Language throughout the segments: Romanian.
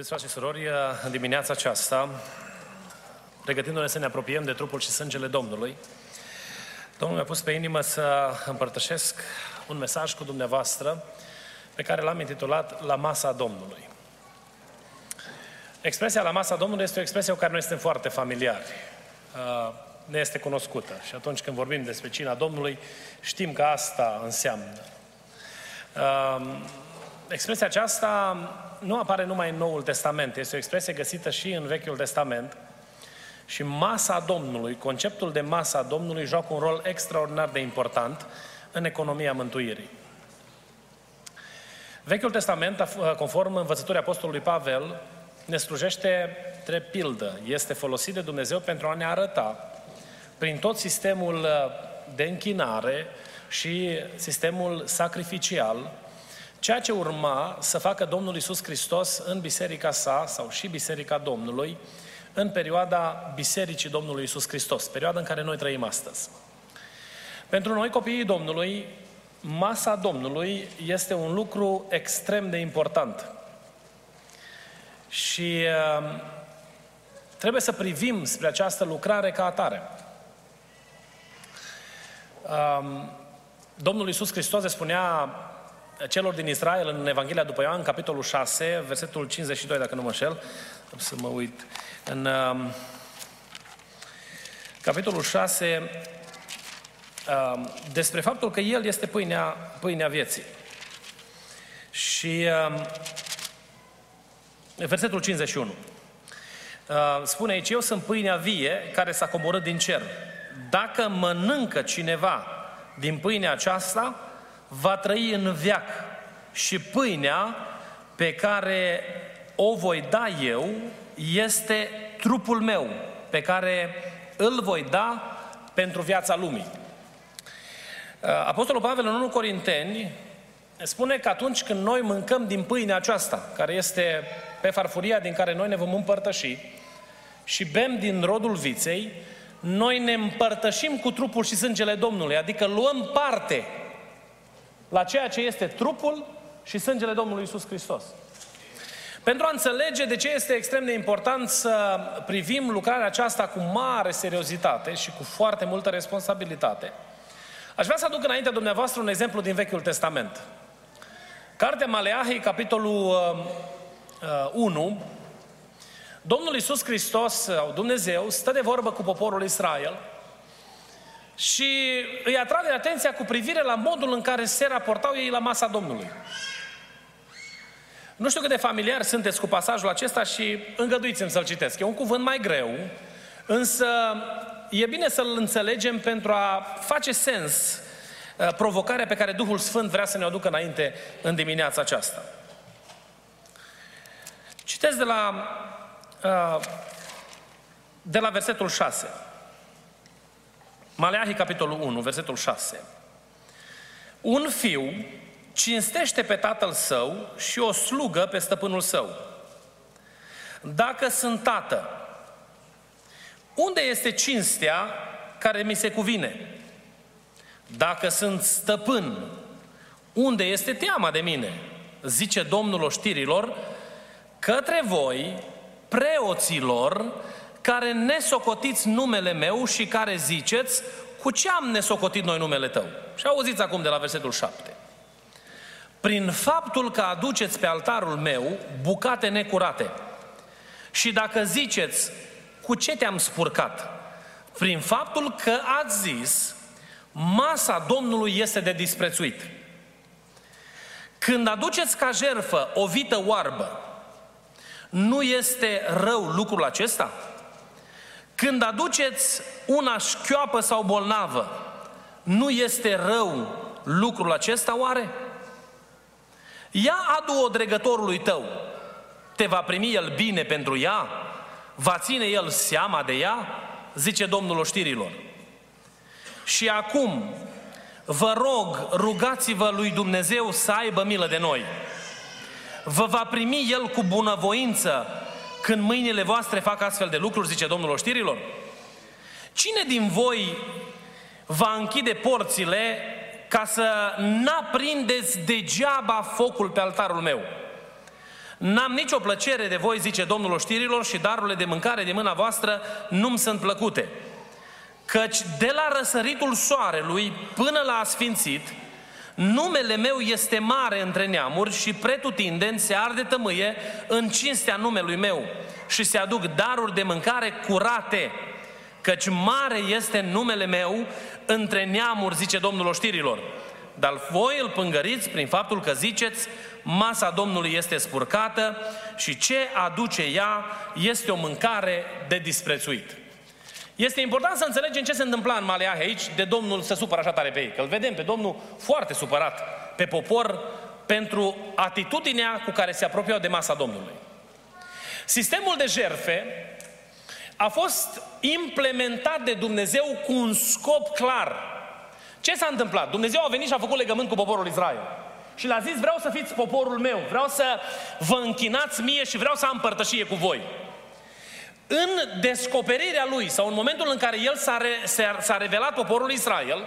Iubiți frați și surori, în dimineața aceasta, pregătindu-ne să ne apropiem de trupul și sângele Domnului, Domnul mi-a pus pe inimă să împărtășesc un mesaj cu dumneavoastră pe care l-am intitulat La masa Domnului. Expresia La masa Domnului este o expresie cu care noi suntem foarte familiari. Ne este cunoscută și atunci când vorbim despre cina Domnului, știm că asta înseamnă. Expresia aceasta nu apare numai în Noul Testament, este o expresie găsită și în Vechiul Testament. Și masa Domnului, conceptul de masa Domnului joacă un rol extraordinar de important în economia mântuirii. Vechiul Testament, conform învățăturii Apostolului Pavel, ne slujește drept pildă. Este folosit de Dumnezeu pentru a ne arăta prin tot sistemul de închinare și sistemul sacrificial ceea ce urma să facă Domnul Iisus Hristos în biserica sa sau și biserica Domnului în perioada bisericii Domnului Iisus Hristos, perioada în care noi trăim astăzi. Pentru noi, copiii Domnului, masa Domnului este un lucru extrem de important. Și trebuie să privim spre această lucrare ca atare. Domnul Iisus Hristos le spunea celor din Israel în Evanghelia după Ioan, capitolul 6, versetul 52, dacă nu mă înșel, să mă uit. În capitolul 6, despre faptul că El este pâinea vieții. Și versetul 51. Spune aici, eu sunt pâinea vie care s-a coborât din cer. Dacă mănâncă cineva din pâinea aceasta, va trăi în veac. Și pâinea pe care o voi da eu este trupul meu, pe care îl voi da pentru viața lumii. Apostolul Pavel în 1 Corinteni spune că atunci când noi mâncăm din pâinea aceasta, care este pe farfuria din care noi ne vom împărtăși, și bem din rodul viței, noi ne împărtășim cu trupul și sângele Domnului, adică luăm parte la ceea ce este trupul și sângele Domnului Iisus Hristos. Pentru a înțelege de ce este extrem de important să privim lucrarea aceasta cu mare seriozitate și cu foarte multă responsabilitate, aș vrea să aduc înaintea dumneavoastră un exemplu din Vechiul Testament. Cartea Maleahii, capitolul 1, Domnul Iisus Hristos, sau Dumnezeu, stă de vorbă cu poporul Israel și îi atrage atenția cu privire la modul în care se raportau ei la masa Domnului. Nu știu cât de familiari sunteți cu pasajul acesta și îngăduiți-mi să-l citesc. E un cuvânt mai greu, însă e bine să-l înțelegem pentru a face sens provocarea pe care Duhul Sfânt vrea să ne aducă înainte în dimineața aceasta. Citesc de la versetul 6. Maleahii, capitolul 1, versetul 6. Un fiu cinstește pe tatăl său și o slugă pe stăpânul său. Dacă sunt tată, unde este cinstea care mi se cuvine? Dacă sunt stăpân, unde este teama de mine? Zice Domnul oștirilor, către voi, preoților, care nesocotiți numele meu și care ziceți, cu ce am nesocotit noi numele tău? Și auziți acum de la versetul 7. Prin faptul că aduceți pe altarul meu bucate necurate. Și dacă ziceți, cu ce te-am spurcat? Prin faptul că ați zis, masa Domnului este de disprețuit. Când aduceți ca jertfă o vită oarbă, nu este rău lucrul acesta? Când aduceți una șchioapă sau bolnavă, nu este rău lucrul acesta oare? Ia adu-o dregătorului tău, te va primi el bine pentru ea? Va ține el seama de ea? Zice Domnul oștirilor. Și acum, vă rog, rugați-vă lui Dumnezeu să aibă milă de noi. Vă va primi el cu bunăvoință când mâinile voastre fac astfel de lucruri, zice Domnul oștirilor. Cine din voi va închide porțile ca să n-aprindeți degeaba focul pe altarul meu? N-am nicio plăcere de voi, zice Domnul oștirilor, și darurile de mâncare de mâna voastră nu-mi sunt plăcute. Căci de la răsăritul soarelui până la asfințit, numele meu este mare între neamuri și pretutindeni se arde tămâie în cinstea numelui meu și se aduc daruri de mâncare curate, căci mare este numele meu între neamuri, zice Domnul oștirilor. Dar voi îl pângăriți prin faptul că ziceți, masa Domnului este spurcată și ce aduce ea este o mâncare de disprețuit. Este important să înțelegem ce se întâmpla în Maleahe aici, de Domnul se supără așa tare pe ei. Că îl vedem pe Domnul foarte supărat pe popor pentru atitudinea cu care se apropiau de masa Domnului. Sistemul de jerfe a fost implementat de Dumnezeu cu un scop clar. Ce s-a întâmplat? Dumnezeu a venit și a făcut legământ cu poporul Israel. Și l-a zis, vreau să fiți poporul meu, vreau să vă închinați mie și vreau să am părtășie cu voi. În descoperirea lui, sau în momentul în care el s-a revelat poporul Israel,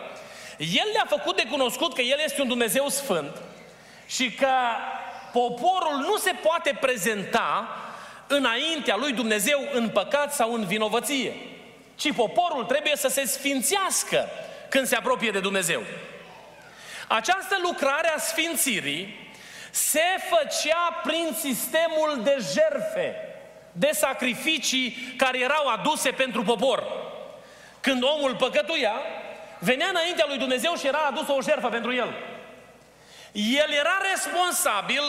el le-a făcut de cunoscut că el este un Dumnezeu sfânt și că poporul nu se poate prezenta înaintea lui Dumnezeu în păcat sau în vinovăție, ci poporul trebuie să se sfințească când se apropie de Dumnezeu. Această lucrare a sfințirii se făcea prin sistemul de jerfe, de sacrificii care erau aduse pentru popor. Când omul păcătuia, venea înaintea lui Dumnezeu și era adusă o jertfă pentru el. El era responsabil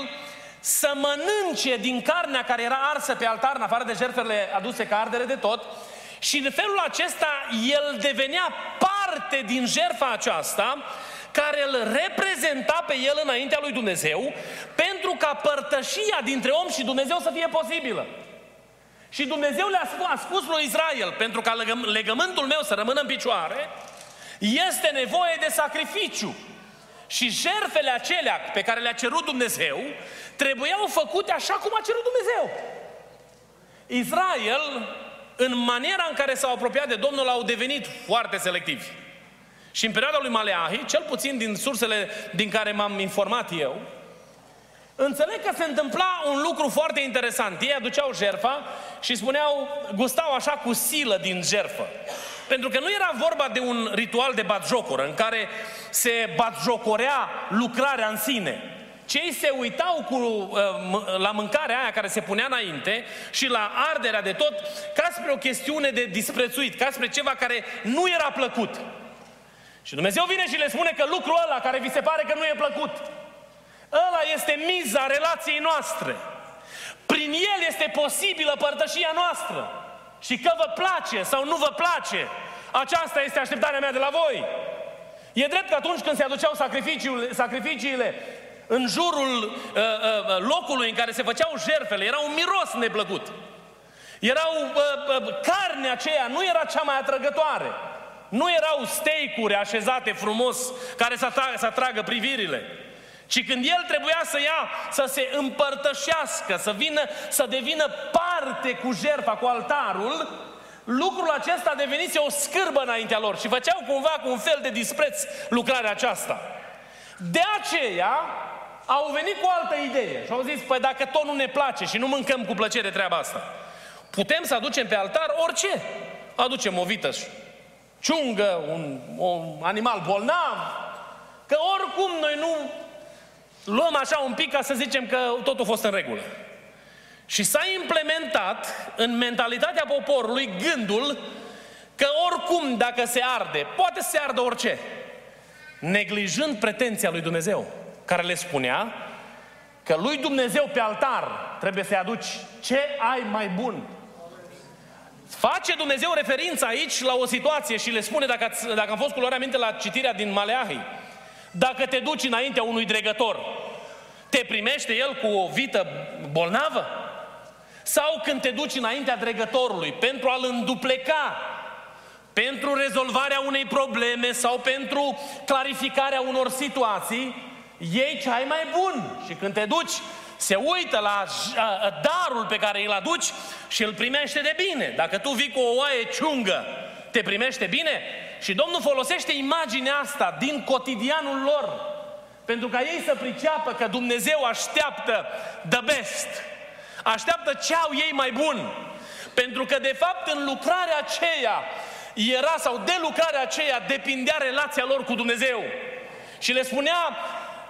să mănânce din carnea care era arsă pe altar, în afară de jertfele aduse ca ardere de tot, și în felul acesta el devenea parte din jertfa aceasta care îl reprezenta pe el înaintea lui Dumnezeu, pentru ca părtășia dintre om și Dumnezeu să fie posibilă. Și Dumnezeu le-a spus lui Israel, pentru ca legământul meu să rămână în picioare, este nevoie de sacrificiu. Și jertfele acelea pe care le-a cerut Dumnezeu trebuiau făcute așa cum a cerut Dumnezeu. Israel, în maniera în care s-au apropiat de Domnul, au devenit foarte selectivi. Și în perioada lui Maleahi, cel puțin din sursele din care m-am informat eu, înțeleg că se întâmpla un lucru foarte interesant. Ei aduceau jertfa și spuneau, gustau așa cu silă din jertfă. Pentru că nu era vorba de un ritual de batjocoră, în care se batjocorea lucrarea în sine. Cei se uitau la mâncarea aia care se punea înainte și la arderea de tot, ca spre o chestiune de disprețuit, ca spre ceva care nu era plăcut. Și Dumnezeu vine și le spune că lucrul ăla care vi se pare că nu e plăcut, ăla este miza relației noastre. Prin el este posibilă părtășia noastră. Și că vă place sau nu vă place, aceasta este așteptarea mea de la voi. E drept că atunci când se aduceau sacrificiile în jurul locului în care se făceau jertfele, era un miros neplăcut. Carnea aceea nu era cea mai atrăgătoare. Nu erau steak-uri așezate frumos care să atragă privirile. Și când el trebuia să se împărtășească, să devină parte cu jertfa, cu altarul, lucrul acesta devenise o scârbă înaintea lor și făceau cumva cu un fel de dispreț lucrarea aceasta. De aceea au venit cu o altă idee și au zis, păi dacă tot nu ne place și nu mâncăm cu plăcere treaba asta, putem să aducem pe altar orice. Aducem o vită și ciungă, un animal bolnav, că oricum noi nu luăm așa un pic ca să zicem că totul a fost în regulă. Și s-a implementat în mentalitatea poporului gândul că oricum dacă se arde, poate să se ardă orice. Neglijând pretenția lui Dumnezeu, care le spunea că lui Dumnezeu pe altar trebuie să-i aduci ce ai mai bun. Face Dumnezeu referință aici la o situație și le spune, dacă am fost cu lor aminte la citirea din Maleahi, dacă te duci înaintea unui dregător, te primește el cu o vită bolnavă? Sau când te duci înaintea dregătorului pentru a-l îndupleca, pentru rezolvarea unei probleme sau pentru clarificarea unor situații, iei ce ai mai bun. Și când te duci, se uită la darul pe care îl aduci și îl primește de bine. Dacă tu vii cu o oaie ciungă, te primește bine? Și Domnul folosește imaginea asta din cotidianul lor, pentru ca ei să priceapă că Dumnezeu așteaptă the best. Așteaptă ce au ei mai bun. Pentru că, de fapt, în lucrarea aceea era, sau de lucrarea aceea, depindea relația lor cu Dumnezeu. Și le spunea: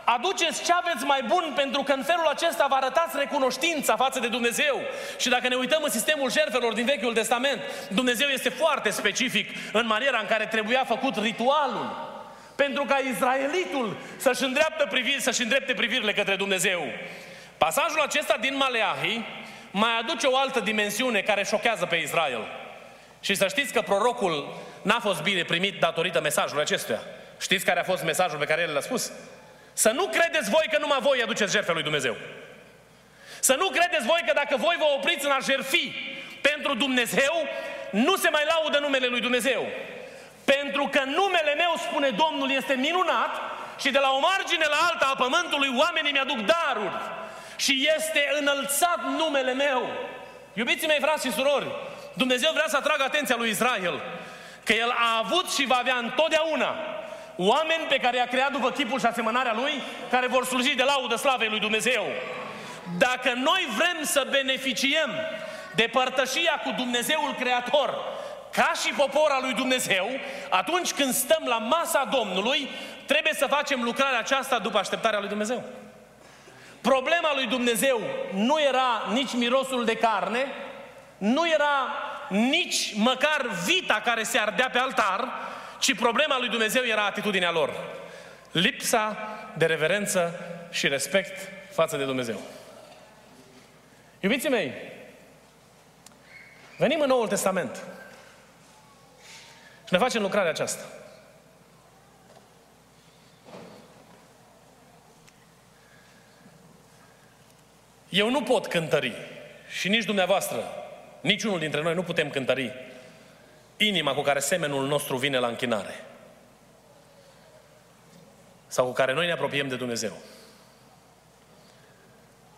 aduceți ce aveți mai bun, pentru că în felul acesta vă arătați recunoștința față de Dumnezeu. Și dacă ne uităm în sistemul jertfelor din Vechiul Testament, Dumnezeu este foarte specific în maniera în care trebuia făcut ritualul, pentru ca izraelitul să-și îndrepte privirile către Dumnezeu. Pasajul acesta din Maleahi mai aduce o altă dimensiune care șochează pe Israel. Și să știți că prorocul n-a fost bine primit datorită mesajului acestuia. Știți care a fost mesajul pe care el l-a spus? Să nu credeți voi că numai voi aduceți jertfa lui Dumnezeu. Să nu credeți voi că dacă voi vă opriți în a jertfi pentru Dumnezeu, nu se mai laudă numele lui Dumnezeu. Pentru că numele meu, spune Domnul, este minunat și de la o margine la alta a pământului oamenii mi-aduc daruri și este înălțat numele meu. Iubiții mei, frați și surori, Dumnezeu vrea să atragă atenția lui Israel că el a avut și va avea întotdeauna oameni pe care i-a creat după chipul și asemănarea lui, care vor sluji de laudă slavei lui Dumnezeu. Dacă noi vrem să beneficiem de părtășia cu Dumnezeul Creator ca și popor al lui Dumnezeu, atunci când stăm la masa Domnului, trebuie să facem lucrarea aceasta după așteptarea lui Dumnezeu. Problema lui Dumnezeu nu era nici mirosul de carne, nu era nici măcar vita care se ardea pe altar, ci problema lui Dumnezeu era atitudinea lor. Lipsa de reverență și respect față de Dumnezeu. Iubiții mei, venim în Noul Testament și ne facem lucrarea aceasta. Eu nu pot cântări și nici dumneavoastră, niciunul dintre noi nu putem cântări inima cu care semenul nostru vine la închinare sau cu care noi ne apropiem de Dumnezeu.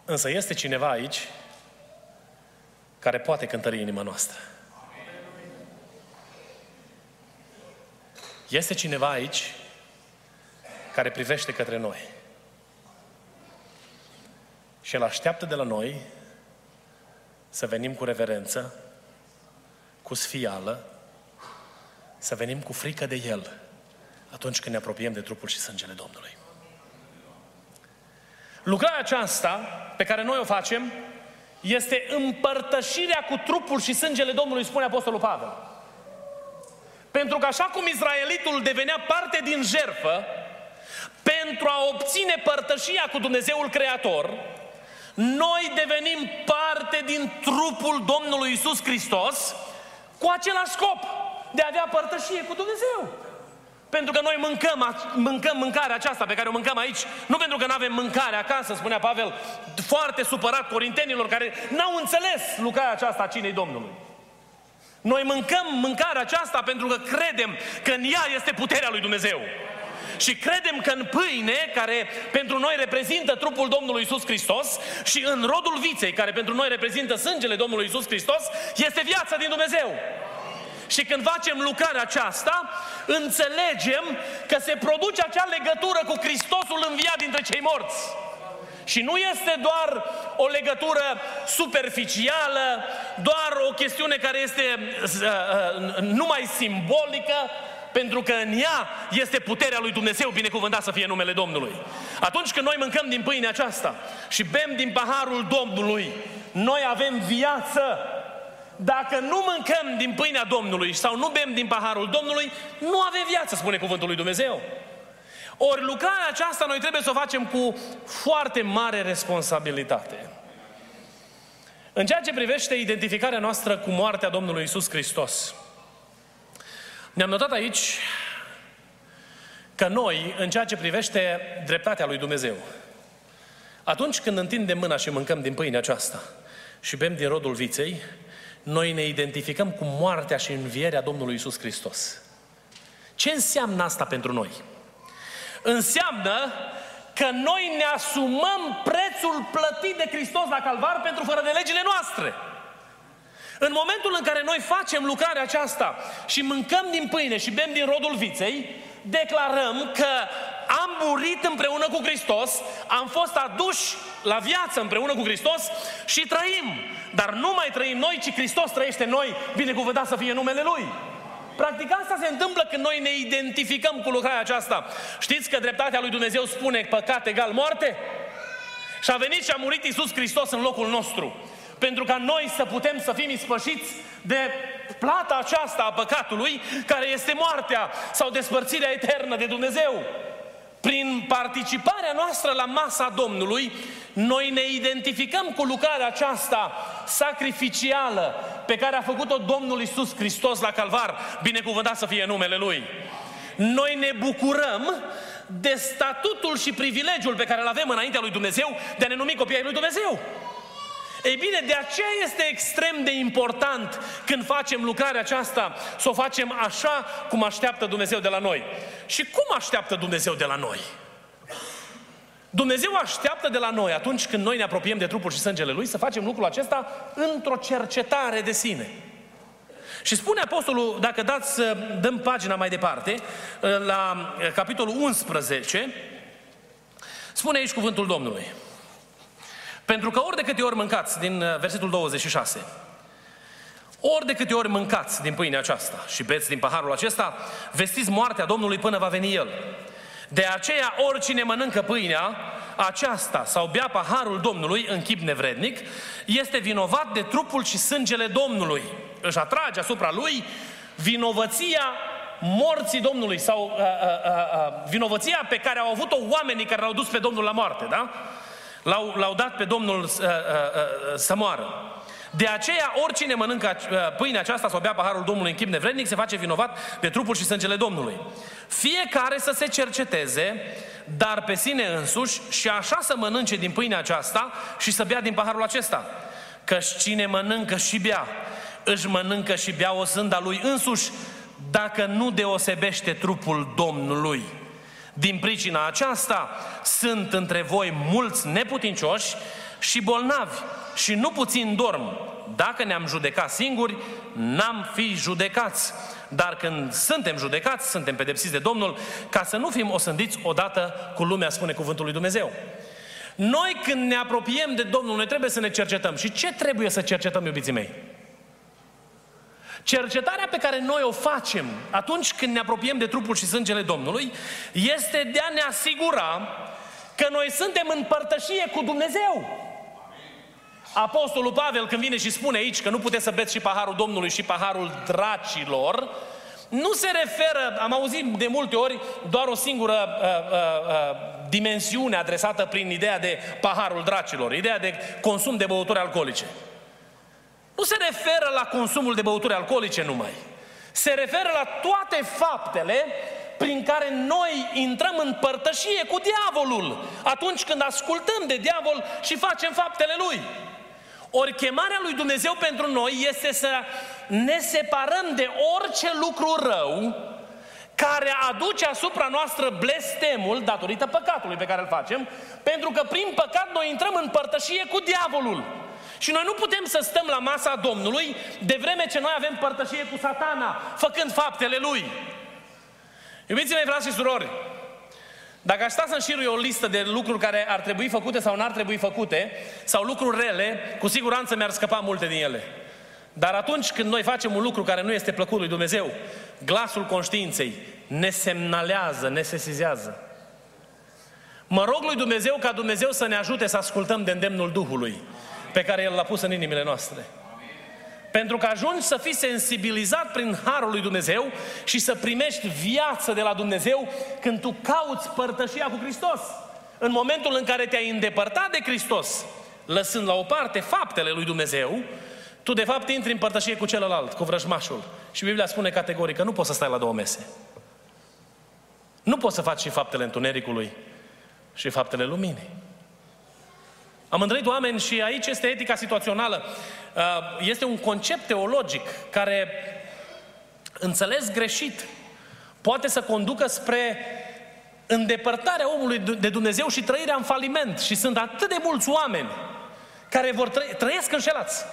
Însă este cineva aici care poate cântări inima noastră. Este cineva aici care privește către noi și el așteaptă de la noi să venim cu reverență, cu sfială, să venim cu frică de el atunci când ne apropiem de trupul și sângele Domnului. Lucrarea aceasta pe care noi o facem este împărtășirea cu trupul și sângele Domnului, spune Apostolul Pavel. Pentru că așa cum izraelitul devenea parte din jertfă pentru a obține părtășia cu Dumnezeul Creator, noi devenim parte din trupul Domnului Iisus Hristos cu același scop, de a avea părtășie cu Dumnezeu. Pentru că noi mâncăm mâncarea aceasta pe care o mâncăm aici, nu pentru că nu avem mâncare acasă, spunea Pavel, foarte supărat corintenilor care n-au înțeles lucrarea aceasta a cinei Domnului. Noi mâncăm mâncarea aceasta pentru că credem că în ea este puterea lui Dumnezeu. Și credem că în pâine, care pentru noi reprezintă trupul Domnului Iisus Hristos, și în rodul viței, care pentru noi reprezintă sângele Domnului Iisus Hristos, este viața din Dumnezeu. Și când facem lucrarea aceasta, înțelegem că se produce acea legătură cu Hristosul înviat dintre cei morți. Și nu este doar o legătură superficială, doar o chestiune care este numai simbolică, pentru că în ea este puterea lui Dumnezeu, binecuvântat să fie numele Domnului. Atunci când noi mâncăm din pâinea aceasta și bem din paharul Domnului, noi avem viață. Dacă nu mâncăm din pâinea Domnului sau nu bem din paharul Domnului, nu avem viață, spune cuvântul lui Dumnezeu. Ori lucrarea aceasta noi trebuie să o facem cu foarte mare responsabilitate. În ceea ce privește identificarea noastră cu moartea Domnului Iisus Hristos, ne-am notat aici că noi, în ceea ce privește dreptatea lui Dumnezeu, atunci când întindem mâna și mâncăm din pâinea aceasta și bem din rodul viței, noi ne identificăm cu moartea și învierea Domnului Iisus Hristos. Ce înseamnă asta pentru noi? Înseamnă că noi ne asumăm prețul plătit de Hristos la Calvar pentru fără de legile noastre. În momentul în care noi facem lucrarea aceasta și mâncăm din pâine și bem din rodul viței, declarăm că am murit împreună cu Hristos, am fost aduși la viață împreună cu Hristos și trăim. Dar nu mai trăim noi, ci Hristos trăiește noi, binecuvântat să fie numele Lui. Practic asta se întâmplă când noi ne identificăm cu lucrarea aceasta. Știți că dreptatea lui Dumnezeu spune păcat egal moarte? Și a venit și a murit Iisus Hristos în locul nostru, pentru ca noi să putem să fim ispășiți de plata aceasta a păcatului, care este moartea sau despărțirea eternă de Dumnezeu. Prin participarea noastră la masa Domnului, noi ne identificăm cu lucrarea aceasta sacrificială pe care a făcut-o Domnul Iisus Hristos la Calvar, binecuvântat să fie numele Lui. Noi ne bucurăm de statutul și privilegiul pe care îl avem înaintea lui Dumnezeu de a ne numi copiii lui Dumnezeu. Ei bine, de aceea este extrem de important când facem lucrarea aceasta să o facem așa cum așteaptă Dumnezeu de la noi. Și cum așteaptă Dumnezeu de la noi? Dumnezeu așteaptă de la noi, atunci când noi ne apropiem de trupul și sângele Lui, să facem lucrul acesta într-o cercetare de sine. Și spune Apostolul, dacă dați, dăm pagina mai departe, la capitolul 11, spune aici cuvântul Domnului. Pentru că ori de câte ori mâncați, din versetul 26, ori de câte ori mâncați din pâinea aceasta și beți din paharul acesta, vestiți moartea Domnului până va veni El. De aceea, oricine mănâncă pâinea aceasta sau bea paharul Domnului în chip nevrednic, este vinovat de trupul și sângele Domnului. Își atrage asupra lui vinovăția morții Domnului sau vinovăția pe care au avut-o oamenii care l-au dus pe Domnul la moarte, da? L-au dat pe Domnul să moară. De aceea, oricine mănâncă pâinea aceasta sau bea paharul Domnului în chip nevrednic, se face vinovat de trupul și sângele Domnului. Fiecare să se cerceteze, dar pe sine însuși, și așa să mănânce din pâinea aceasta și să bea din paharul acesta. Căci cine mănâncă și bea, își mănâncă și bea o sânda lui însuși, dacă nu deosebește trupul Domnului. Din pricina aceasta sunt între voi mulți neputincioși și bolnavi și nu puțin dorm. Dacă ne-am judecat singuri, n-am fi judecați. Dar când suntem judecați, suntem pedepsiți de Domnul, ca să nu fim osândiți odată cu lumea, spune cuvântul lui Dumnezeu. Noi când ne apropiem de Domnul, noi trebuie să ne cercetăm. Și ce trebuie să cercetăm, iubiții mei? Cercetarea pe care noi o facem atunci când ne apropiem de trupul și sângele Domnului este de a ne asigura că noi suntem în părtășie cu Dumnezeu. Apostolul Pavel, când vine și spune aici că nu puteți să beți și paharul Domnului și paharul dracilor, nu se referă, am auzit de multe ori, doar o singură dimensiune adresată prin ideea de paharul dracilor, ideea de consum de băuturi alcoolice. Nu se referă la consumul de băuturi alcoolice numai. Se referă la toate faptele prin care noi intrăm în părtășie cu diavolul atunci când ascultăm de diavol și facem faptele lui. Ori chemarea lui Dumnezeu pentru noi este să ne separăm de orice lucru rău care aduce asupra noastră blestemul datorită păcatului pe care îl facem, pentru că prin păcat noi intrăm în părtășie cu diavolul. Și noi nu putem să stăm la masa Domnului de vreme ce noi avem părtășie cu Satana, făcând faptele lui. Iubiții mei, frați și surori, dacă aș sta să înșirui o listă de lucruri care ar trebui făcute sau n-ar trebui făcute, sau lucruri rele, cu siguranță mi-ar scăpa multe din ele. Dar atunci când noi facem un lucru care nu este plăcut lui Dumnezeu, glasul conștiinței ne semnalează, ne sesizează. Mă rog lui Dumnezeu ca Dumnezeu să ne ajute să ascultăm de îndemnul Duhului pe care El l-a pus în inimile noastre. Pentru că ajungi să fii sensibilizat prin harul lui Dumnezeu și să primești viață de la Dumnezeu când tu cauți părtășia cu Hristos. În momentul în care te-ai îndepărtat de Hristos, lăsând la o parte faptele lui Dumnezeu, tu de fapt intri în părtășie cu celălalt, cu vrăjmașul. Și Biblia spune categoric că nu poți să stai la două mese. Nu poți să faci și faptele întunericului și faptele luminii. Am întâlnit oameni și aici este etica situațională. Este un concept teologic care, înțeles greșit, poate să conducă spre îndepărtarea omului de Dumnezeu și trăirea în faliment. Și sunt atât de mulți oameni care vor trăiesc înșelați.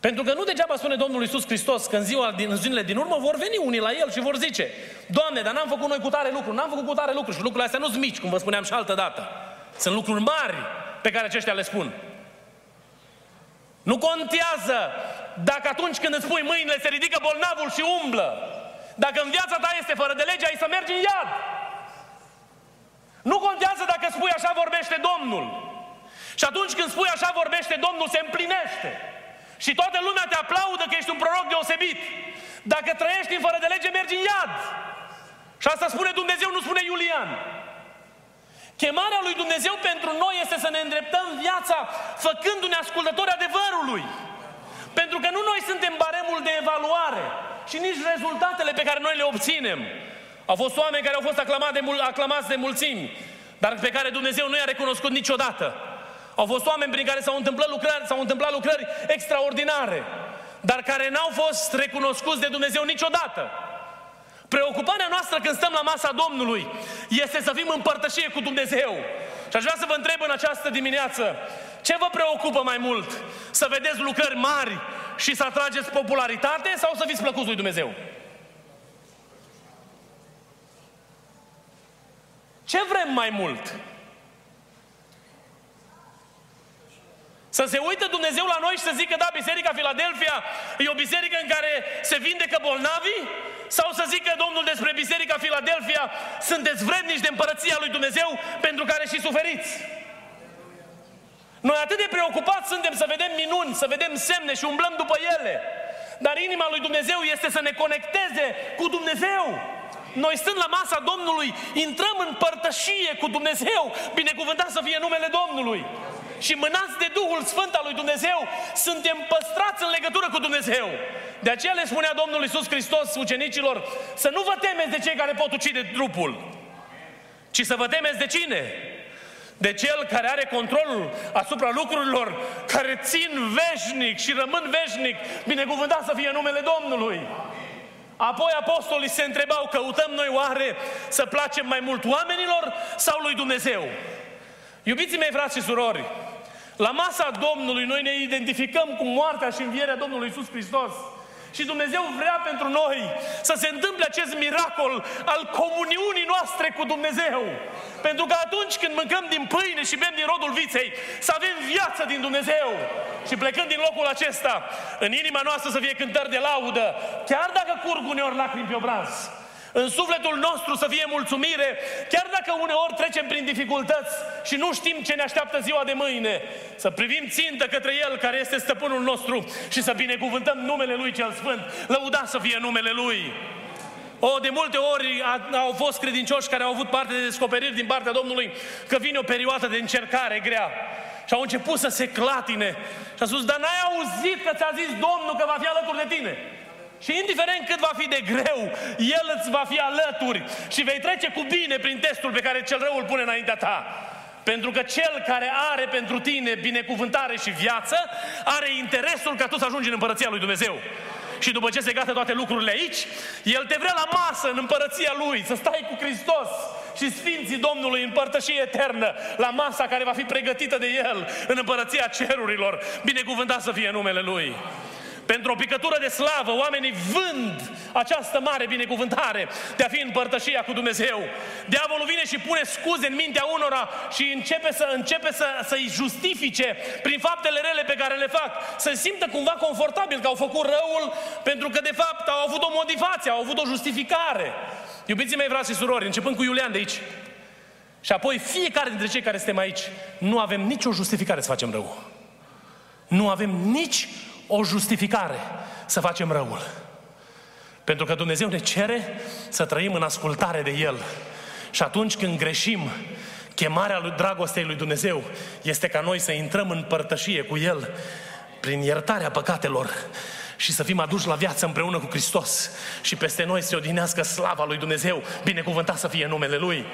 Pentru că nu degeaba spune Domnul Iisus Hristos că în zilele din urmă vor veni unii la El și vor zice: Doamne, dar n-am făcut noi cu tare lucru, n-am făcut cu tare lucru. Și lucrurile astea nu sunt mici, cum vă spuneam și altă dată. Sunt lucruri mari pe care aceștia le spun. Nu contează dacă atunci când îți pui mâinile se ridică bolnavul și umblă. Dacă în viața ta este fără de lege, ai să mergi în iad. Nu contează dacă spui așa vorbește Domnul. Și atunci când spui așa vorbește Domnul, se împlinește. Și toată lumea te aplaudă că ești un proroc deosebit. Dacă trăiești în fără de lege, mergi în iad. Și asta spune Dumnezeu, nu spune Iulian. Chemarea lui Dumnezeu pentru noi este să ne îndreptăm viața făcându-ne ascultători adevărului. Pentru că nu noi suntem baremul de evaluare și nici rezultatele pe care noi le obținem. Au fost oameni care au fost aclamați de mulțimi, dar pe care Dumnezeu nu i-a recunoscut niciodată. Au fost oameni prin care s-au întâmplat lucrări extraordinare, dar care n-au fost recunoscuți de Dumnezeu niciodată. Preocuparea noastră când stăm la masa Domnului este să fim în părtășie cu Dumnezeu. Și aș vrea să vă întreb în această dimineață, ce vă preocupă mai mult? Să vedeți lucrări mari și să atrageți popularitate sau să fiți plăcuți lui Dumnezeu? Ce vrem mai mult? Să se uită Dumnezeu la noi și să zică, da, Biserica Filadelfia e o biserică în care se vindecă bolnavii? Sau să zică Domnul despre Biserica Filadelfia, sunteți vrednici de împărăția lui Dumnezeu pentru care și suferiți? Noi atât de preocupați suntem să vedem minuni, să vedem semne și umblăm după ele. Dar inima lui Dumnezeu este să ne conecteze cu Dumnezeu. Noi stând la masa Domnului, intrăm în părtășie cu Dumnezeu, binecuvântat să fie numele Domnului. Și mânați de Duhul Sfânt al lui Dumnezeu, suntem păstrați în legătură cu Dumnezeu. De aceea le spunea Domnul Iisus Hristos ucenicilor, să nu vă temeți de cei care pot ucide trupul, ci să vă temeți de cine? De Cel care are controlul asupra lucrurilor care țin veșnic și rămân veșnic, binecuvântat să fie numele Domnului. Apoi apostolii se întrebau, căutăm noi oare să placem mai mult oamenilor sau lui Dumnezeu? Iubiții mei, frați și surori, la masa Domnului noi ne identificăm cu moartea și învierea Domnului Iisus Hristos. Și Dumnezeu vrea pentru noi să se întâmple acest miracol al comuniunii noastre cu Dumnezeu. Pentru că atunci când mâncăm din pâine și bem din rodul viței, să avem viață din Dumnezeu. Și plecând din locul acesta, în inima noastră să fie cântări de laudă, chiar dacă curg uneori lacrimi pe obraz. În sufletul nostru să fie mulțumire, chiar dacă uneori trecem prin dificultăți și nu știm ce ne așteaptă ziua de mâine. Să privim țintă către El care este stăpânul nostru și să binecuvântăm numele Lui Cel Sfânt. Lăudați să fie numele Lui! De multe ori au fost credincioși care au avut parte de descoperiri din partea Domnului că vine o perioadă de încercare grea. Și au început să se clatine. Și a spus, dar n-ai auzit că ți-a zis Domnul că va fi alături de tine? Și indiferent cât va fi de greu, El îți va fi alături și vei trece cu bine prin testul pe care cel rău îl pune înaintea ta. Pentru că Cel care are pentru tine binecuvântare și viață, are interesul ca tu să ajungi în împărăția lui Dumnezeu. Și după ce se gata toate lucrurile aici, El te vrea la masă în împărăția Lui, să stai cu Hristos și Sfinții Domnului în părtășie eternă, la masa care va fi pregătită de El în împărăția cerurilor. Binecuvântat să fie numele Lui! Pentru o picătură de slavă, oamenii vând această mare binecuvântare de a fi în părtășia cu Dumnezeu. Diavolul vine și pune scuze în mintea unora și începe să-i justifice prin faptele rele pe care le fac. Să-i simtă cumva confortabil că au făcut răul, pentru că de fapt au avut o motivație, au avut o justificare. Iubiții mei, frați și surori, începând cu Iulian de aici. Și apoi fiecare dintre cei care suntem aici, nu avem nicio justificare să facem rău. Nu avem nici o justificare să facem răul. Pentru că Dumnezeu ne cere să trăim în ascultare de El. Și atunci când greșim, chemarea lui dragostei lui Dumnezeu este ca noi să intrăm în părtășie cu El prin iertarea păcatelor și să fim aduși la viață împreună cu Hristos și peste noi se odihnească slava lui Dumnezeu, binecuvântat să fie numele Lui.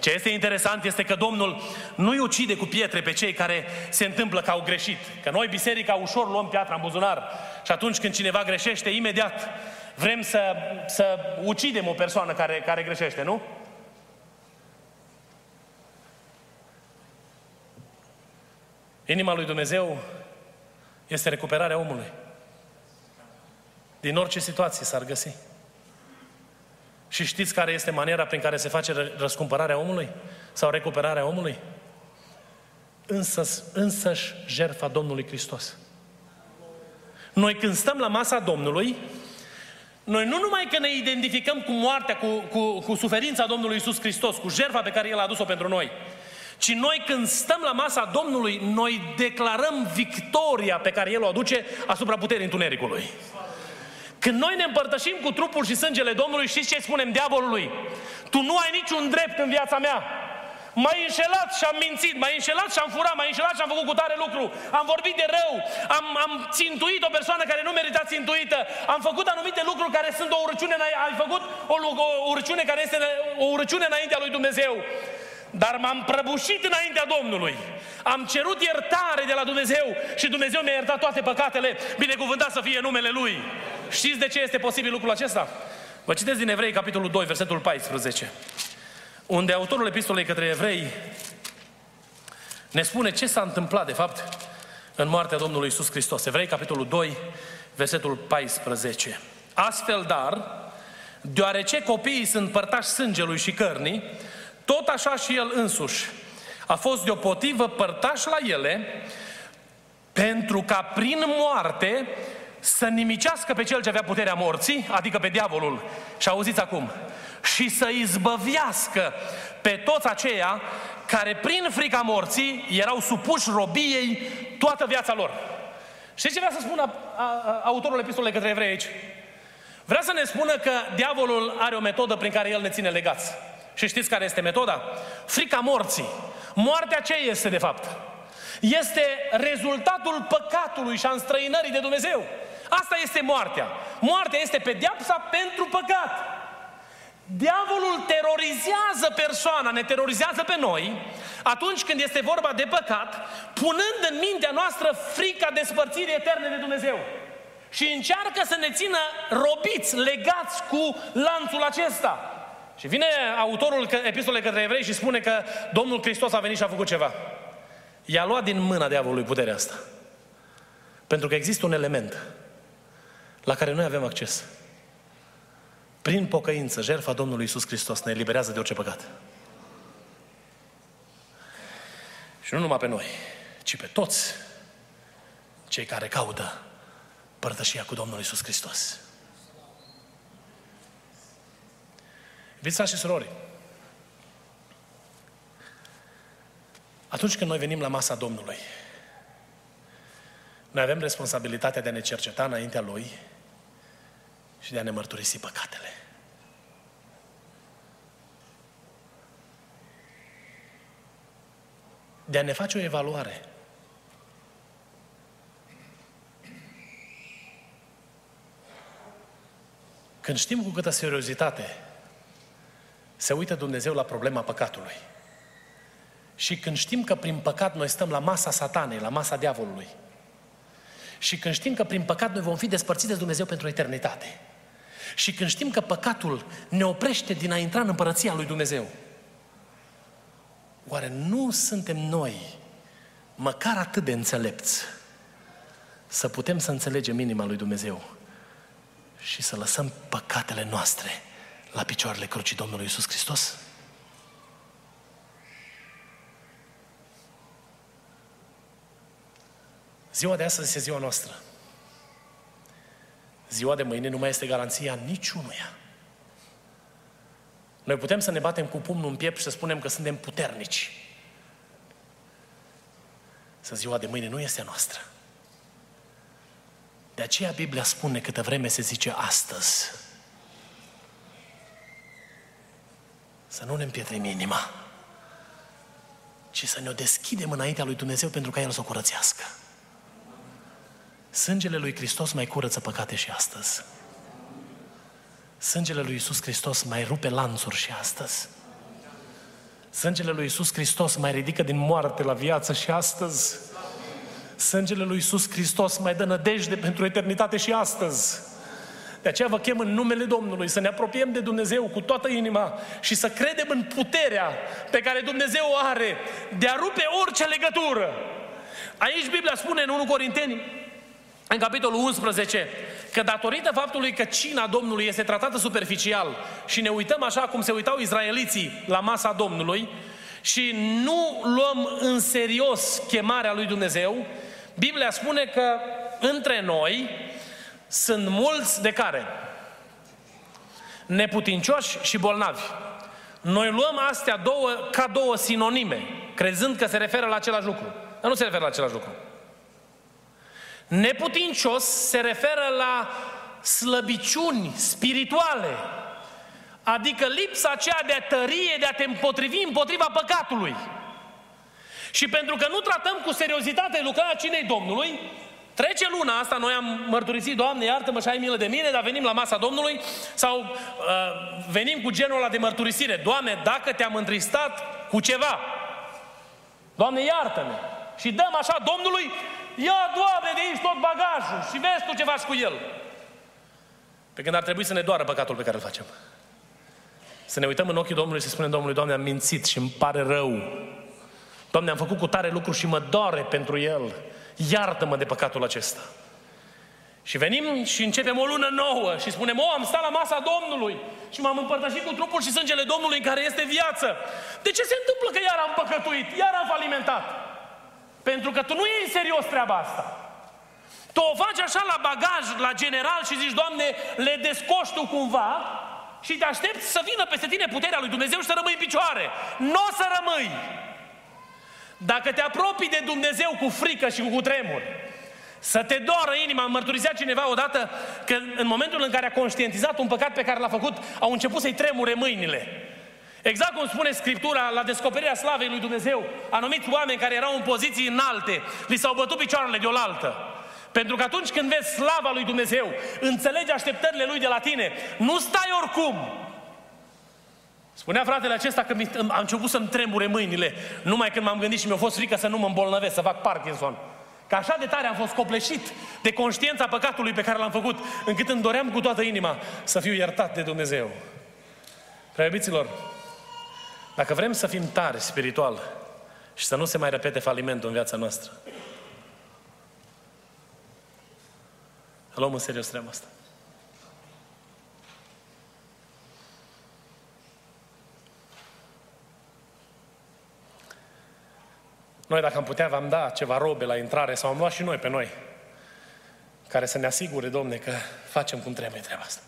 Ce este interesant este că Domnul nu-i ucide cu pietre pe cei care se întâmplă că au greșit. Că noi, biserica, ușor luăm piatra în buzunar și atunci când cineva greșește, imediat vrem să ucidem o persoană care greșește, nu? Inima lui Dumnezeu este recuperarea omului. Din orice situație s-ar găsi. Și știți care este maniera prin care se face răscumpărarea omului? Sau recuperarea omului? Însăși jertfa Domnului Hristos. Noi când stăm la masa Domnului, noi nu numai că ne identificăm cu moartea, cu suferința Domnului Iisus Hristos, cu jertfa pe care El a adus-o pentru noi, ci noi când stăm la masa Domnului, noi declarăm victoria pe care El o aduce asupra puterii întunericului. Când noi ne împărtășim cu trupul și sângele Domnului, știți ce spunem diavolului? Tu nu ai niciun drept în viața mea. M-ai înșelat și am mințit, m-ai înșelat și am furat, m-ai înșelat și am făcut cu tare lucru, am vorbit de rău, am țintuit o persoană care nu merita țintuită, am făcut anumite lucruri care sunt o urăciune, ai făcut o urăciune care este o urăciune înaintea lui Dumnezeu. Dar m-am prăbușit înaintea Domnului. Am cerut iertare de la Dumnezeu și Dumnezeu mi-a iertat toate păcatele, binecuvântat să fie numele Lui. Știți de ce este posibil lucrul acesta? Vă citesc din Evrei, capitolul 2, versetul 14, unde autorul epistolei către evrei ne spune ce s-a întâmplat, de fapt, în moartea Domnului Iisus Hristos. Evrei, capitolul 2, versetul 14. Astfel, dar, deoarece copiii sunt părtași sângelui și cărnii, tot așa și el însuși a fost deopotrivă părtaș la ele, pentru ca prin moarte să nimicească pe cel ce avea puterea morții, adică pe diavolul. Și auziți acum, și să izbăvească pe toți aceia care prin frica morții erau supuși robiei toată viața lor. Știți ce vrea să spună autorul epistolei către evrei aici? Vrea să ne spună că diavolul are o metodă prin care el ne ține legați. Și știți care este metoda? Frica morții. Moartea ce este de fapt? Este rezultatul păcatului și a înstrăinării de Dumnezeu. Asta este moartea. Moartea este pedeapsa pentru păcat. Diavolul terorizează persoana, ne terorizează pe noi, atunci când este vorba de păcat, punând în mintea noastră frica despărțirii eterne de Dumnezeu. Și încearcă să ne țină robiți, legați cu lanțul acesta. Și vine autorul epistolei către evrei și spune că Domnul Hristos a venit și a făcut ceva. I-a luat din mâna diavolului puterea asta. Pentru că există un element la care noi avem acces. Prin pocăință, jertfa Domnului Iisus Hristos ne eliberează de orice păcat. Și nu numai pe noi, ci pe toți cei care caută părtășia cu Domnul Iisus Hristos. Frați și surori, atunci când noi venim la masa Domnului, noi avem responsabilitatea de a ne cerceta înaintea Lui și de a ne mărturisi păcatele. De a ne face o evaluare. Când știm cu câtă seriozitate se uită Dumnezeu la problema păcatului. Și când știm că prin păcat noi stăm la masa satanei, la masa diavolului, și când știm că prin păcat noi vom fi despărțiți de Dumnezeu pentru eternitate, și când știm că păcatul ne oprește din a intra în împărăția lui Dumnezeu, oare nu suntem noi măcar atât de înțelepți să putem să înțelegem inima lui Dumnezeu și să lăsăm păcatele noastre la picioarele crucii Domnului Iisus Hristos? Ziua de astăzi este ziua noastră. Ziua de mâine nu mai este garanția niciunuia. Noi putem să ne batem cu pumnul în piept și să spunem că suntem puternici. Să ziua de mâine nu este a noastră. De aceea Biblia spune câtă vreme se zice astăzi, să nu ne împietrim inima, ci să ne-o deschidem înaintea lui Dumnezeu pentru ca El să o curățească. Sângele lui Hristos mai curăță păcate și astăzi. Sângele lui Iisus Hristos mai rupe lanțuri și astăzi. Sângele lui Iisus Hristos mai ridică din moarte la viață și astăzi. Sângele lui Iisus Hristos mai dă nădejde pentru eternitate și astăzi. De aceea vă chem în numele Domnului să ne apropiem de Dumnezeu cu toată inima și să credem în puterea pe care Dumnezeu o are de a rupe orice legătură. Aici Biblia spune în 1 Corinteni, în capitolul 11, că datorită faptului că cina Domnului este tratată superficial și ne uităm așa cum se uitau izraeliții la masa Domnului și nu luăm în serios chemarea lui Dumnezeu, Biblia spune că între noi sunt mulți de care? Neputincioși și bolnavi. Noi luăm astea două ca două sinonime, crezând că se referă la același lucru. Dar nu se referă la același lucru. Neputincios se referă la slăbiciuni spirituale, adică lipsa aceea de a tărie, de a te împotrivi împotriva păcatului. Și pentru că nu tratăm cu seriozitate lucrarea cinei Domnului, trece luna asta, noi am mărturisit, Doamne, iartă-mă și ai milă de mine, dar venim la masa Domnului sau venim cu genul ăla de mărturisire. Doamne, dacă te-am întristat cu ceva, Doamne, iartă-ne. Și dăm așa Domnului, ia, Doamne, de aici tot bagajul și vezi tu ce faci cu el. Pe când ar trebui să ne doară păcatul pe care îl facem. Să ne uităm în ochii Domnului și să spunem Domnului, Doamne, am mințit și îmi pare rău. Doamne, am făcut cu tare lucru și mă doare pentru el. Iartă-mă de păcatul acesta. Și venim și începem o lună nouă și spunem, am stat la masa Domnului și m-am împărtășit cu trupul și sângele Domnului în care este viață. De ce se întâmplă că iar am păcătuit, iar am falimentat? Pentru că tu nu iei în serios treaba asta. Tu o faci așa la bagaj, la general și zici, Doamne, le descoși tu cumva și te aștepți să vină peste tine puterea lui Dumnezeu și să rămâi în picioare. Nu o să rămâi. Dacă te apropii de Dumnezeu cu frică și cu cutremur, să te doară inima. Am mărturisit cineva odată că în momentul în care a conștientizat un păcat pe care l-a făcut, au început să-i tremure mâinile. Exact cum spune Scriptura, la descoperirea slavei lui Dumnezeu, anumiți oameni care erau în poziții înalte, li s-au bătut picioarele deolaltă. Pentru că atunci când vezi slava lui Dumnezeu, înțelegi așteptările lui de la tine, nu stai oricum. Spunea fratele acesta că am început să-mi tremure mâinile, numai când m-am gândit și mi-a fost frică să nu mă îmbolnăvesc, să fac Parkinson. Că așa de tare am fost copleșit de conștiința păcatului pe care l-am făcut, încât îmi doream cu toată inima să fiu iertat de Dumnezeu. Preiubiților, dacă vrem să fim tari spiritual și să nu se mai repete falimentul în viața noastră, să luăm în serios treaba asta. Noi, dacă am putea, v-am da ceva robe la intrare sau am luat și noi pe noi, care să ne asigure, Domne, că facem cum trebuie treaba asta.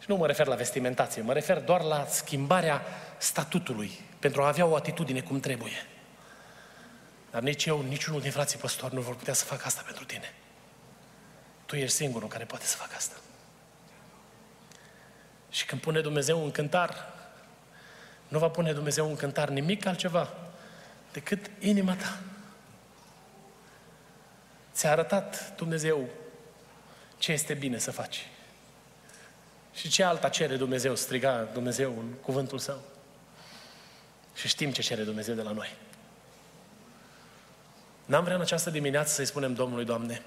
Și nu mă refer la vestimentație, mă refer doar la schimbarea statutului, pentru a avea o atitudine cum trebuie. Dar nici eu, nici unul din frații păstori nu vor putea să facă asta pentru tine. Tu ești singurul care poate să facă asta. Și când pune Dumnezeu un cântar, nu va pune Dumnezeu un cântar nimic altceva decât inima ta. Ți-a arătat Dumnezeu ce este bine să faci. Și ce alta cere Dumnezeu, striga Dumnezeu în cuvântul Său. Și știm ce cere Dumnezeu de la noi. N-am vrea în această dimineață să-i spunem Domnului, Doamne,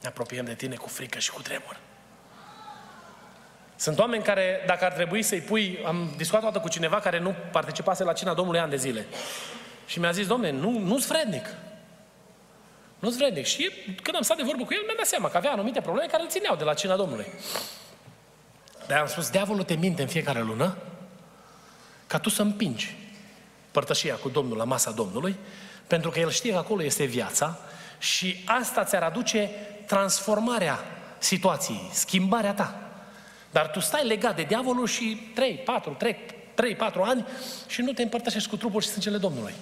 ne apropiem de Tine cu frică și cu tremur. Sunt oameni care, dacă ar trebui să-i pui, am discutat o dată cu cineva care nu participase la cina Domnului ani de zile. Și mi-a zis, Doamne, nu-s vrednic. Nu-s vrednic. Și când am stat de vorbă cu el, mi-am dat seama că avea anumite probleme care îl țineau de la cina Domnului. De-aia am spus, diavolul te minte în fiecare lună ca tu să împingi părtășia cu Domnul la masa Domnului, pentru că el știe că acolo este viața și asta ți-ar aduce transformarea situației, schimbarea ta. Dar tu stai legat de diavolul și 3-4 ani și nu te împărtășești cu trupul și sângele Domnului.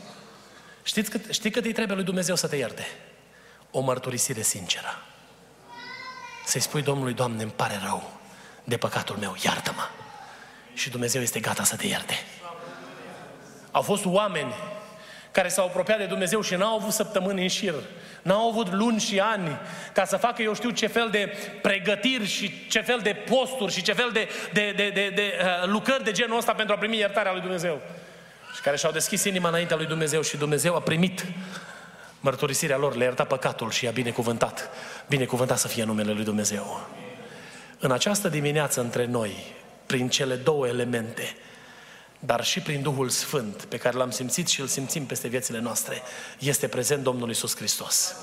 Știi cât îi trebuie lui Dumnezeu să te ierte? O mărturisire sinceră. Să-i spui Domnului, Doamne, îmi pare rău de păcatul meu, iartă-mă. Și Dumnezeu este gata să te ierte. Au fost oameni care s-au apropiat de Dumnezeu și n-au avut săptămâni în șir, n-au avut luni și ani ca să facă eu știu ce fel de pregătiri și ce fel de posturi și ce fel de lucrări de genul ăsta pentru a primi iertarea lui Dumnezeu. Și care și-au deschis inima înaintea lui Dumnezeu și Dumnezeu a primit mărturisirea lor, le-a iertat păcatul și i-a binecuvântat. Binecuvântat să fie numele lui Dumnezeu. În această dimineață între noi, prin cele două elemente, dar și prin Duhul Sfânt pe care l-am simțit și îl simțim peste viețile noastre, este prezent Domnul Iisus Hristos.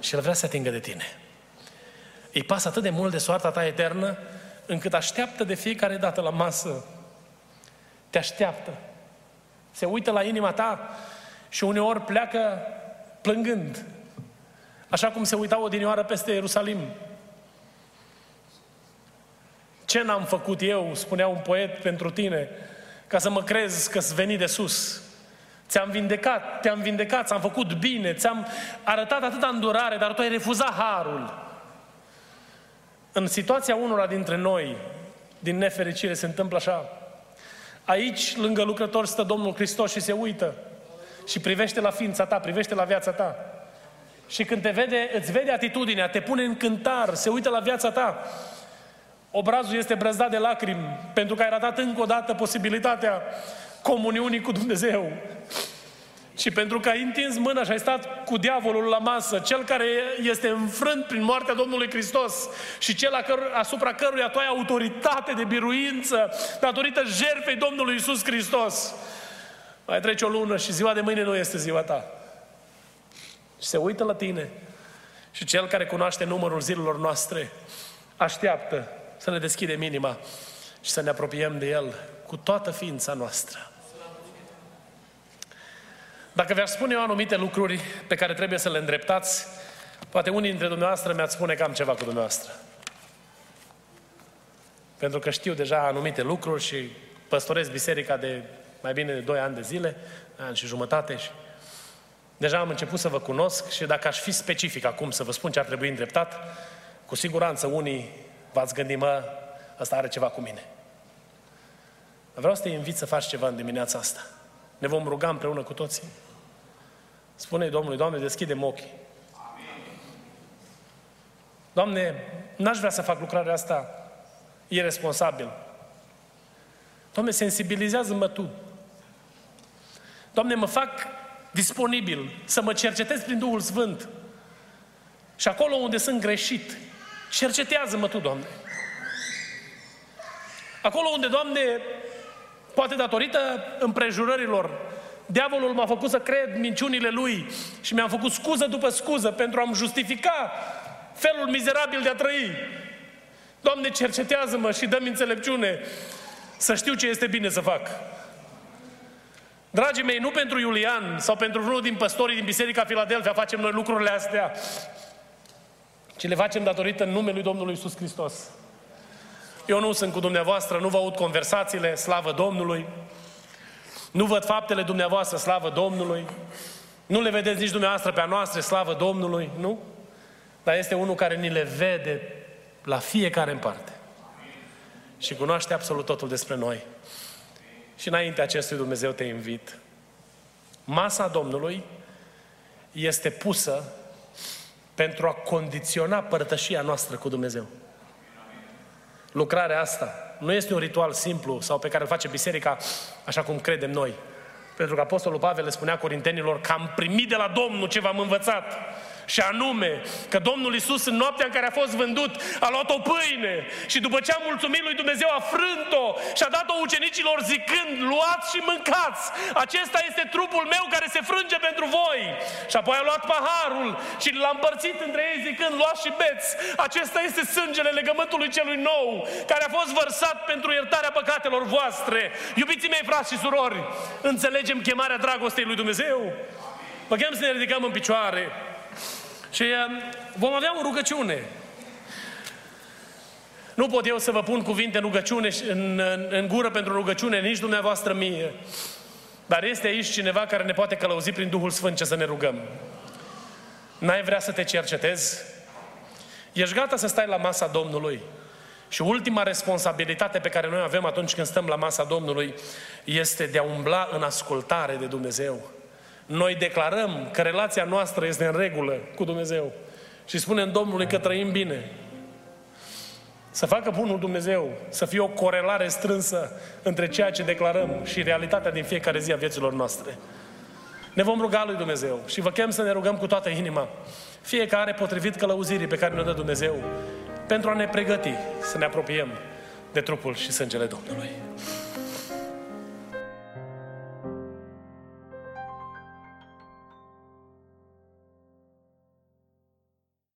Și El vrea să atingă de tine. Îi pasă atât de mult de soarta ta eternă, încât așteaptă de fiecare dată la masă. Te așteaptă. Se uită la inima ta și uneori pleacă plângând. Așa cum se uitau odinioară peste Ierusalim. Ce n-am făcut eu, spunea un poet, pentru tine, ca să mă crezi că-s venit de sus. Ți-am vindecat, te-am vindecat, ți-am făcut bine, ți-am arătat atâta îndurare, dar tu ai refuzat harul. În situația unora dintre noi, din nefericire, se întâmplă așa. Aici, lângă lucrător, stă Domnul Hristos și se uită. Și privește la ființa ta, privește la viața ta. Și când te vede, îți vede atitudinea, te pune în cântar, se uită la viața ta. Obrazul este brăzdat de lacrimi, pentru că ai ratat încă o dată posibilitatea comuniunii cu Dumnezeu. Și pentru că ai întins mâna și ai stat cu diavolul la masă, cel care este înfrânt prin moartea Domnului Hristos și cel asupra căruia tu ai autoritate de biruință datorită jertfei Domnului Iisus Hristos. Mai trece o lună și ziua de mâine nu este ziua ta. Și se uită la tine. Și cel care cunoaște numărul zilelor noastre așteaptă să ne deschidem inima și să ne apropiem de El cu toată ființa noastră. Dacă v-aș spune eu anumite lucruri pe care trebuie să le îndreptați, poate unii dintre dumneavoastră mi-ați spune că am ceva cu dumneavoastră. Pentru că știu deja anumite lucruri și păstoresc biserica de mai bine de 2 ani de zile, ani și jumătate. Și deja am început să vă cunosc și dacă aș fi specific acum să vă spun ce ar trebui îndreptat, cu siguranță unii v-ați gândit, mă, ăsta are ceva cu mine. Vreau să te invit să faci ceva în dimineața asta. Ne vom ruga împreună cu toții. Spune-i Domnului, Doamne, deschide-mi ochii. Doamne, n-aș vrea să fac lucrarea asta iresponsabil. Doamne, sensibilizează-mă Tu. Doamne, mă fac disponibil să mă cercetez prin Duhul Sfânt. Și acolo unde sunt greșit, cercetează-mă Tu, Doamne. Acolo unde, Doamne, poate datorită împrejurărilor, diavolul m-a făcut să cred minciunile lui și mi-am făcut scuză după scuză pentru a-mi justifica felul mizerabil de a trăi. Doamne, cercetează-mă și dă-mi înțelepciune să știu ce este bine să fac. Dragii mei, nu pentru Iulian sau pentru vreunul din păstorii din Biserica Filadelfia facem noi lucrurile astea, ci le facem datorită numelui Domnului Iisus Hristos. Eu nu sunt cu dumneavoastră, nu vă aud conversațiile, slavă Domnului. Nu văd faptele dumneavoastră, slavă Domnului. Nu le vedeți nici dumneavoastră pe a noastră, slavă Domnului, nu? Dar este unul care ni le vede la fiecare în parte. Și cunoaște absolut totul despre noi. Și înaintea acestui Dumnezeu te invit. Masa Domnului este pusă pentru a condiționa părtășia noastră cu Dumnezeu. Lucrarea asta nu este un ritual simplu sau pe care îl face biserica așa cum credem noi. Pentru că Apostolul Pavel le spunea corintenilor că am primit de la Domnul ce v-am învățat. Și anume că Domnul Iisus în noaptea în care a fost vândut a luat o pâine și după ce a mulțumit lui Dumnezeu a frânt-o și a dat-o ucenicilor zicând, luați și mâncați, acesta este trupul meu care se frânge pentru voi. Și apoi a luat paharul și l-a împărțit între ei zicând, luați și beți, acesta este sângele legământului celui nou care a fost vărsat pentru iertarea păcatelor voastre. Iubiții mei, frați și surori, înțelegem chemarea dragostei lui Dumnezeu? Vă chem să ne ridicăm în picioare. Și vom avea o rugăciune. Nu pot eu să vă pun cuvinte în rugăciune, în gură pentru rugăciune, nici dumneavoastră mie. Dar este aici cineva care ne poate călăuzi prin Duhul Sfânt ce să ne rugăm. N-ai vrea să te cercetezi? Ești gata să stai la masa Domnului? Și ultima responsabilitate pe care noi o avem atunci când stăm la masa Domnului este de a umbla în ascultare de Dumnezeu. Noi declarăm că relația noastră este în regulă cu Dumnezeu și spunem Domnului că trăim bine. Să facă bunul Dumnezeu, să fie o corelare strânsă între ceea ce declarăm și realitatea din fiecare zi a vieților noastre. Ne vom ruga lui Dumnezeu și vă chem să ne rugăm cu toată inima, fiecare potrivit călăuzirii pe care ne-o dă Dumnezeu, pentru a ne pregăti să ne apropiem de trupul și sângele Domnului.